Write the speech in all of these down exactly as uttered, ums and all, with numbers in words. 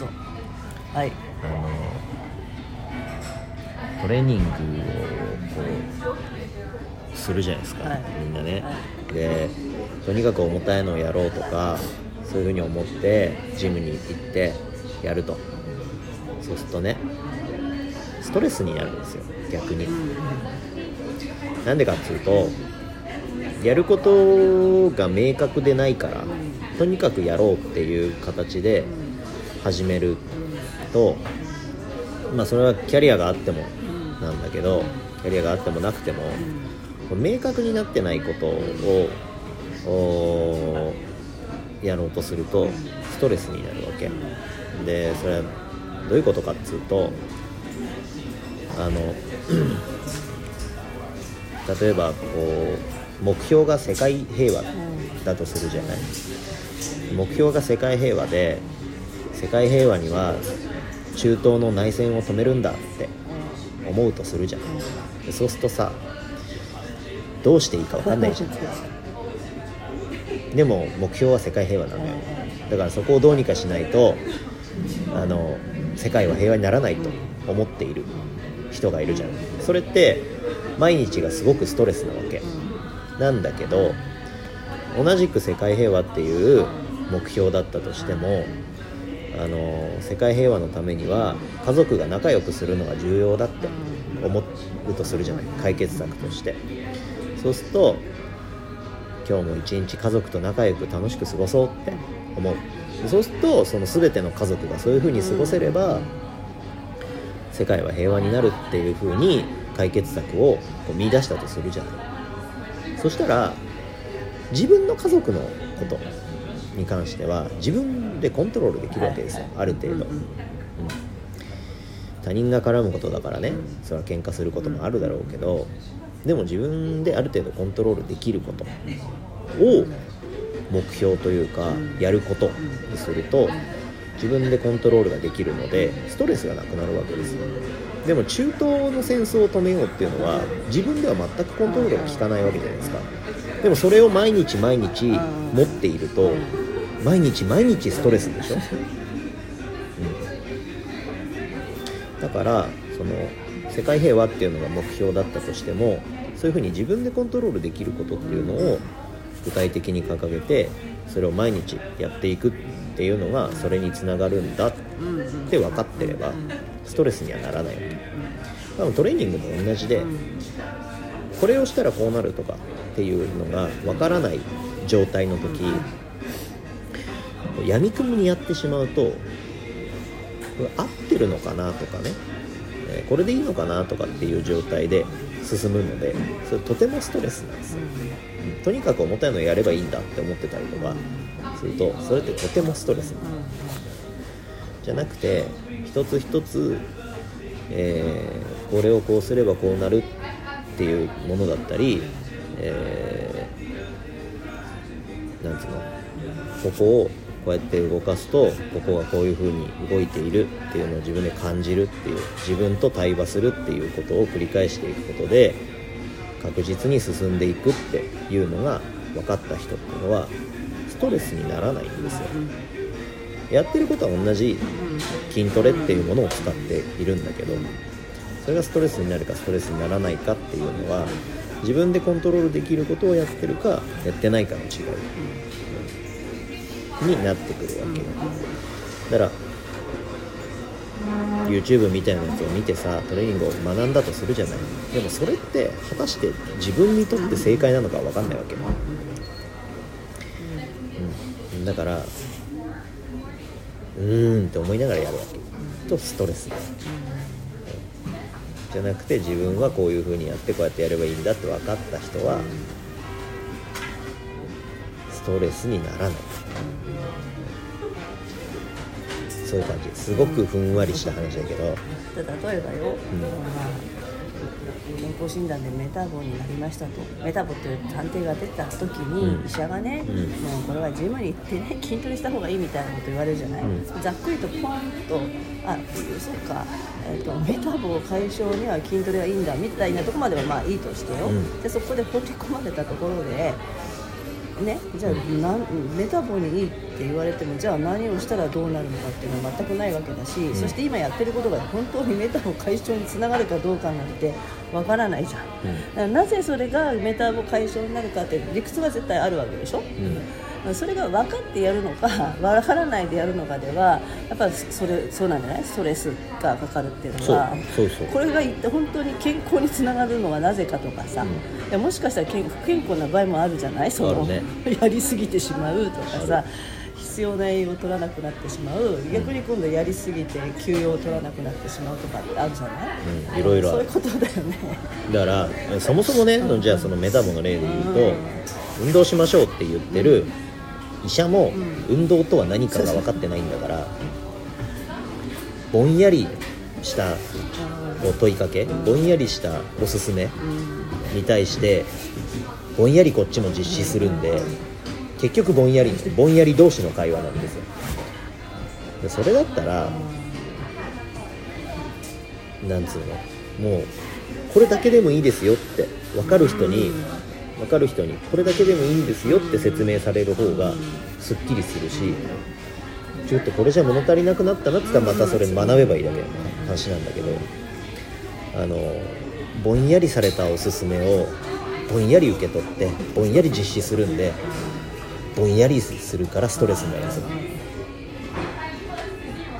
ぞ。はい。あのトレーニングをこうするじゃないですか、はい、みんなね、はい、でとにかく重たいのをやろうとかそういうふうに思ってジムに行ってやると、そうするとねストレスになるんですよ逆に。なんでかっていうとやることが明確でないからとにかくやろうっていう形で始めると、まあそれはキャリアがあってもなんだけどキャリアがあってもなくても明確になってないことをやろうとするとストレスになるわけで、それはどういうことかっていうとあの例えばこう目標が世界平和だとするじゃない。目標が世界平和で世界平和には中東の内戦を止めるんだって思うとするじゃん。そうするとさどうしていいか分かんないじゃん。でも目標は世界平和なのよ。だからそこをどうにかしないとあの世界は平和にならないと思っている人がいるじゃん。それって毎日がすごくストレスなわけなんだけど、同じく世界平和っていう目標だったとしてもあの世界平和のためには家族が仲良くするのが重要だって思うとするじゃない、解決策として。そうすると今日も一日家族と仲良く楽しく過ごそうって思う。そうするとその全ての家族がそういう風に過ごせれば世界は平和になるっていう風に解決策を見出したとするじゃない。そしたら自分の家族のことに関しては自分でコントロールできるわけですよ、ある程度、うん、他人が絡むことだからね、それは喧嘩することもあるだろうけど、でも自分である程度コントロールできることを目標というかやることにすると自分でコントロールができるのでストレスがなくなるわけです。でも中東の戦争を止めようっていうのは自分では全くコントロールが効かないわけじゃないですか。でもそれを毎日毎日持っていると毎日毎日ストレスでしょ、うん、だからその世界平和っていうのが目標だったとしてもそういうふうに自分でコントロールできることっていうのを具体的に掲げてそれを毎日やっていくっていうのがそれにつながるんだって分かってればストレスにはならないわけ。多分トレーニングも同じでこれをしたらこうなるとかっていうのが分からない状態の時闇雲にやってしまうと合ってるのかなとかねこれでいいのかなとかっていう状態で進むのでそれとてもストレスなんですよ。とにかく重たいのをやればいいんだって思ってたりとかするとそれってとてもストレスなんですじゃなくて一つ一つ、えー、これをこうすればこうなるっていうものだったり、えー、なんつうのここをこうやって動かすとここがこういう風に動いているっていうのを自分で感じるっていう自分と対話するっていうことを繰り返していくことで確実に進んでいくっていうのが分かった人っていうのはストレスにならないんですよ。やってることは同じ筋トレっていうものを使っているんだけどそれがストレスになるかストレスにならないかっていうのは自分でコントロールできることをやってるかやってないかの違いになってくるわけだから YouTube みたいなやつを見てさトレーニングを学んだとするじゃない。でもそれって果たして自分にとって正解なのか分かんないわけ、うん、だからうーんって思いながらやるわけとストレスです、うん、じゃなくて自分はこういう風にやってこうやってやればいいんだって分かった人はストレスにならない。そういう感じ。すごくふんわりした話だけど、例えばよ、うん、健康診断でメタボになりましたとメタボという判定が出た時に、うん、医者がね、うん、もうこれはジムに行ってね筋トレした方がいいみたいなこと言われるじゃない、うん、ざっくりとポンとあそうか、えーと、メタボ解消には筋トレがいいんだみたいなとこまではまあいいとしてよ、うん、でそこで放り込まれたところでね、じゃあメタボにいいって言われても、じゃあ何をしたらどうなるのかっていうのは全くないわけだし、うん、そして今やってることが本当にメタボ解消につながるかどうかなんてわからないじゃん、うん、だからなぜそれがメタボ解消になるかって理屈が絶対あるわけでしょ、うん、それが分かってやるのか分からないでやるのかではやっぱり そ, そうなんじゃない、ストレスがかかるっていうのはそうそうそう、これが本当に健康につながるのはなぜかとかさ、うん、いやもしかしたら不健康な場合もあるじゃない、その、ね、やりすぎてしまうとかさ、必要な栄養を取らなくなってしまう、逆に今度やりすぎて休養を取らなくなってしまうとかってあるじゃない、うん、いろいろある、そういうことだよね。だからそもそもね、うん、じゃあそのメタボの例で言うと、うん、運動しましょうって言ってる医者も、うん、運動とは何かが分かってないんだから、ぼんやりしたお問いかけ、ぼんやりしたおすすめに対してぼんやりこっちも実施するんで、結局ぼんやりぼんやり同士の会話なんですよ。でそれだったらなんつうの、もうこれだけでもいいですよって分かる人に分かる人にこれだけでもいいんですよって説明される方がすっきりするし、ちょっとこれじゃ物足りなくなったなって言ったらまたそれ学べばいいだけの話なんだけど、あのぼんやりされたおすすめをぼんやり受け取ってぼんやり実施するんで、ぼんやりするからストレスになります。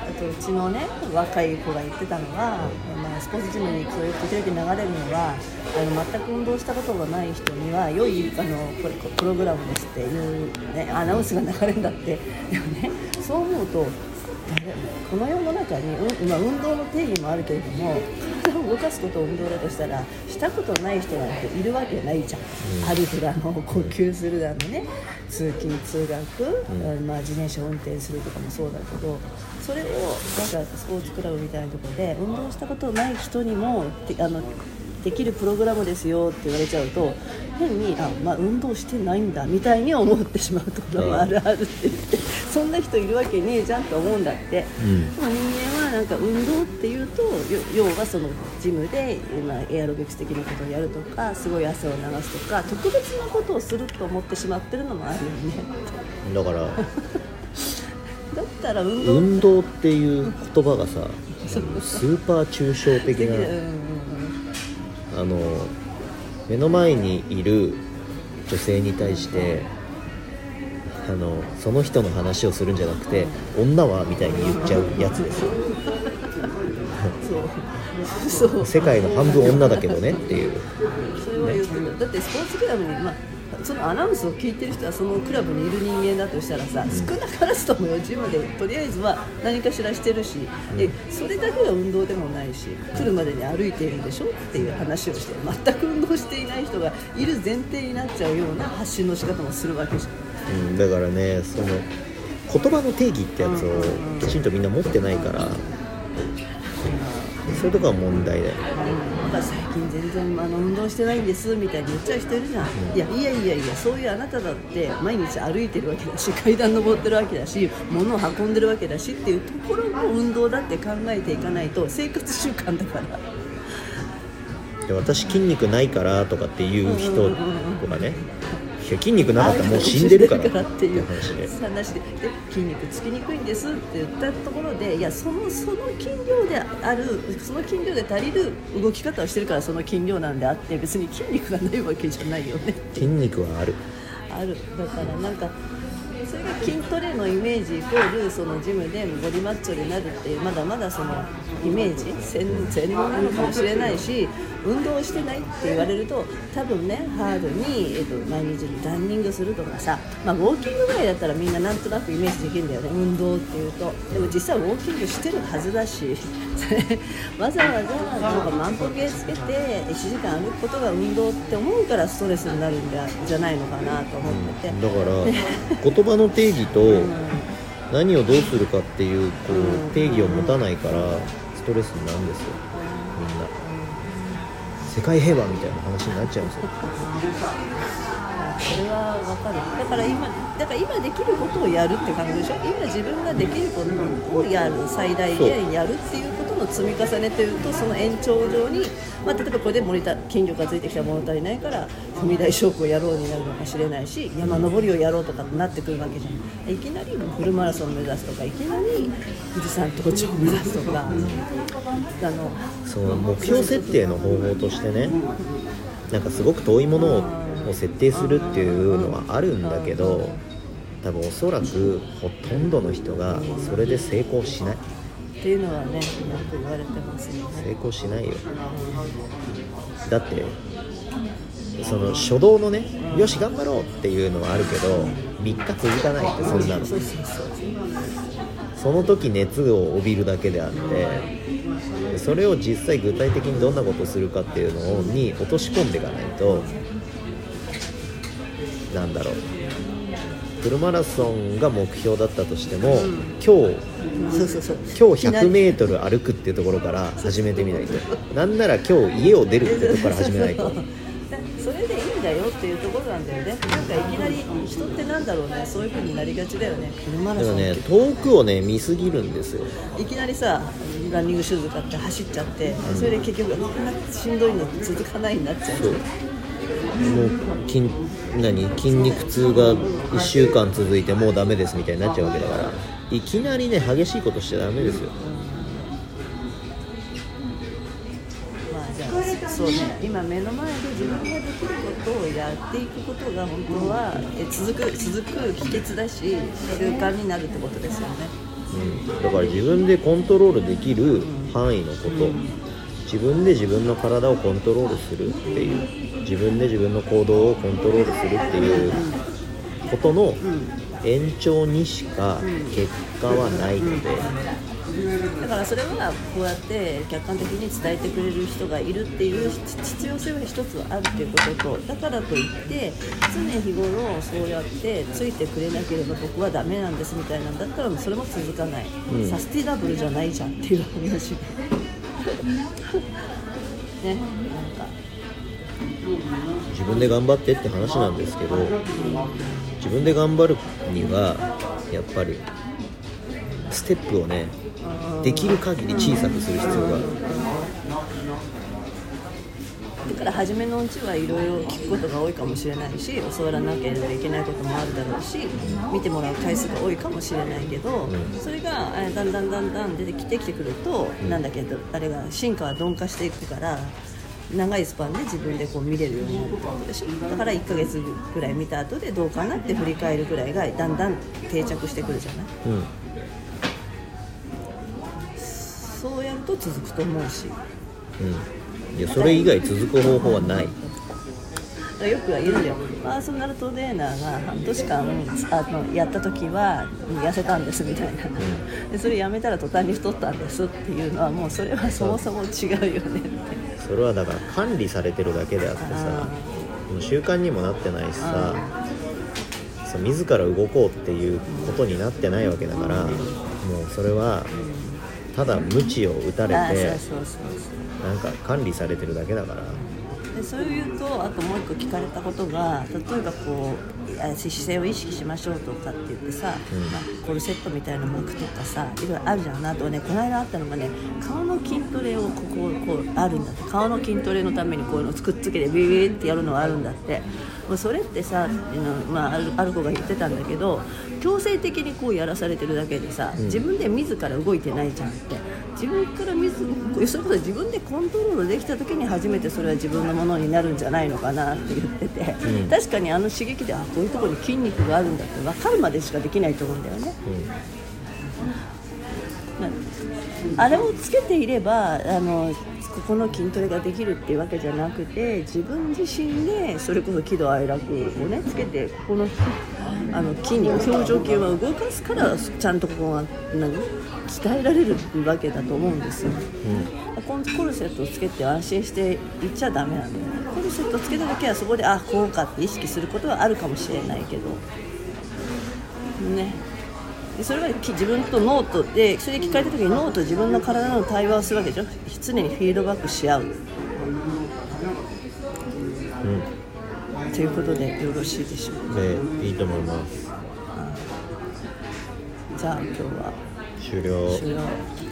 あとうちのね若い子が言ってたのは、うんまあ、スポーツジムに行くとよくテレビ流れるのは、あの全く運動したことがない人には良いあのこれプログラムですっていう、ね、アナウンスが流れるんだって。でもね、そう思うとこの世の中に、うんまあ、運動の定義もあるけれども、体を動かすことを運動だとしたらしたことない人なんているわけないじゃん、うん、歩くだの呼吸するだのね、通勤通学、うんまあ、自転車運転するとかもそうだけど、それをなんかスポーツクラブみたいなところで運動したことない人にもあのできるプログラムですよって言われちゃうと、変にあ、まあ、運動してないんだみたいに思ってしまうところもあるあるって言って、そんな人いるわけねえじゃんと思うんだって、うん、でも人間はなんか運動っていうと要はそのジムで、まあ、エアロビクス的なことをやるとかすごい汗を流すとか特別なことをすると思ってしまってるのもあるよね。だからだったら運動、運動っていう言葉がさスーパー抽象的なあの目の前にいる女性に対してあのその人の話をするんじゃなくて女はみたいに言っちゃうやつですよそうそう世界の半分女だけどねっていうそれは言ってた。だってスポーツクラブに、まあ、そのアナウンスを聞いてる人はそのクラブにいる人間だとしたらさ、うん、少なからずともジムでとりあえずは何かしらしてるし、うん、でそれだけは運動でもないし、来るまでに歩いているんでしょっていう話をして、全く運動していない人がいる前提になっちゃうような発信の仕方もするわけじゃん。うん、だからね、その言葉の定義ってやつをきちんとみんな持ってないから、そういうとこは問題だよね。最近全然あの運動してないんですみたいに言っちゃう人いるじゃん、うん、いやいやいやいや、そういうあなただって毎日歩いてるわけだし、階段登ってるわけだし、物を運んでるわけだしっていうところも運動だって考えていかないと生活習慣だからで、私筋肉ないからとかっていう人とかね、筋肉なかったらもう死んでるからっていう話で、筋肉つきにくいんですって言ったところで、いやそのその筋量である、その筋量で足りる動き方をしてるからその筋量なんであって、別に筋肉がないわけじゃないよね。筋肉はあるある。だからなんかそれが筋トレのイメージイコールそのジムでボディマッチョになるっていう、まだまだそのイメージ洗脳なのかもしれないし、運動してないって言われると多分ね、ハードに、えっと、毎日ランニングするとかさ、まあ、ウォーキングぐらいだったらみんななんとなくイメージできるんだよね、運動っていうと。でも実際ウォーキングしてるはずだしわざわざなんか万歩計つけていちじかん歩くことが運動って思うからストレスになるんじゃないのかなと思ってて、うん、だから言葉の定義と何をどうするかっていう、こう定義を持たないからストレスになるんですよ、みんな。世界平和みたいな話になっちゃうんですよ。それは分かる。だから今だから今できることをやるって感じでしょ。今自分ができることをやる、最大限やるっていうことの積み重ねというと、その延長上に、まあ、例えばこれでモニター筋力がついてきた物足りないから踏み台勝負をやろうになるのかもしれないし、山登りをやろうとかってなってくるわけじゃん。いきなりフルマラソン目指すとか、いきなり富士山登頂目指すとか、あのそう目標設定の方法としてね、なんかすごく遠いものをを設定するっていうのはあるんだけど、多分おそらくほとんどの人がそれで成功しないっていうのはね、よく言われてますよね。成功しないよ。だってその初動のね、よし頑張ろうっていうのはあるけどみっか続かないって、そんなのその時熱を帯びるだけであって、それを実際具体的にどんなことをするかっていうのに落とし込んでいかないと、なんだろう、フルマラソンが目標だったとしても、うん、今日、そうそうそう、今日ひゃくメートル歩くっていうところから始めてみないと、なんなら今日家を出るっていうところから始めないと、そうそうそう、それでいいんだよっていうところなんだよね。なんかいきなり人ってなんだろうね、そういう風になりがちだよね。フルマラソンでもね、遠くをね見すぎるんですよ。いきなりさ、ランニングシューズ買って走っちゃって、うん、それで結局しんどいの続かないになっちゃう。そうもう筋、何筋肉痛がいっしゅうかん続いてもうダメですみたいになっちゃうわけだから、いきなりね激しいことしちゃダメですよ。まあじゃあそうね、今目の前で自分ができることをやっていくことが本当は続く続く秘訣だし、習慣になるってことですよね、うん、だから自分でコントロールできる範囲のこと、うん、自分で自分の体をコントロールするっていう、自分で自分の行動をコントロールするっていうことの延長にしか結果はないので、だからそれはこうやって客観的に伝えてくれる人がいるっていう必要性は一つはあるっていうことと、だからといって常日頃そうやってついてくれなければ僕はダメなんですみたいなんだったら、それも続かない、うん、サスティナブルじゃないじゃんっていう話ね、なんか自分で頑張ってって話なんですけど、自分で頑張るにはやっぱりステップをねできる限り小さくする必要がある。だから初めのうちはいろいろ聞くことが多いかもしれないし、教わらなければいけないこともあるだろうし、見てもらう回数が多いかもしれないけど、うん、それがだんだんだんだん出てきてくると、うん、なんだっけ、あれが進化は鈍化していくから、長いスパンで自分でこう見れるようになるってことでしょ。だからいっかげつぐらい見た後でどうかなって振り返るぐらいがだんだん定着してくるじゃない、うん、そうやると続くと思うし、うん、いやそれ以外続く方法はない。よくは言うんだよ、パーソナルトレーナーがはんとしかんあのやった時は痩せたんですみたいな、でそれやめたら途端に太ったんですっていうのは、もうそれはそもそも違うよねって。それはだから管理されてるだけであってさ、もう習慣にもなってないしさ、自ら動こうっていうことになってないわけだから、もうそれはただ鞭を打たれてなんか管理されてるだけだから。でそういうと、あともう一個聞かれたことが、例えばこう姿勢を意識しましょうとかって言ってさ、うん、まあ、コルセットみたいなのを巻くとかさ、いろいろあるじゃん。あとね、この間あったのがね、顔の筋トレをこここうあるんだって、顔の筋トレのためにこういうのをくっつけてビビーってやるのがあるんだって。もうそれってさ、まあ、ある、ある子が言ってたんだけど、強制的にこうやらされてるだけでさ、自分で自ら動いてないじゃんって。自分から自それこそ自分でコントロールできた時に初めてそれは自分のものになるんじゃないのかなって言ってて、うん、確かにあの刺激で、あ、こういうところに筋肉があるんだって分かるまでしかできないと思うんだよね、うん、あれをつけていれば、あのここの筋トレができるっていうわけじゃなくて、自分自身でそれこそ喜怒哀楽をねつけて、ここのあの筋肉、表情筋は動かすからちゃんとここが何鍛えられるわけだと思うんですよ、うん、コルセットをつけて安心していっちゃダメなんだよ。コルセットをつけた時はそこで、あ、こうかって意識することはあるかもしれないけどね。それは自分と脳とで、それで聞かれた時に脳と自分の体の対話をするわけでしょ。常にフィードバックし合う、うん、ということでよろしいでしょうか。えー、いいと思います。じゃあ今日は終了。終了。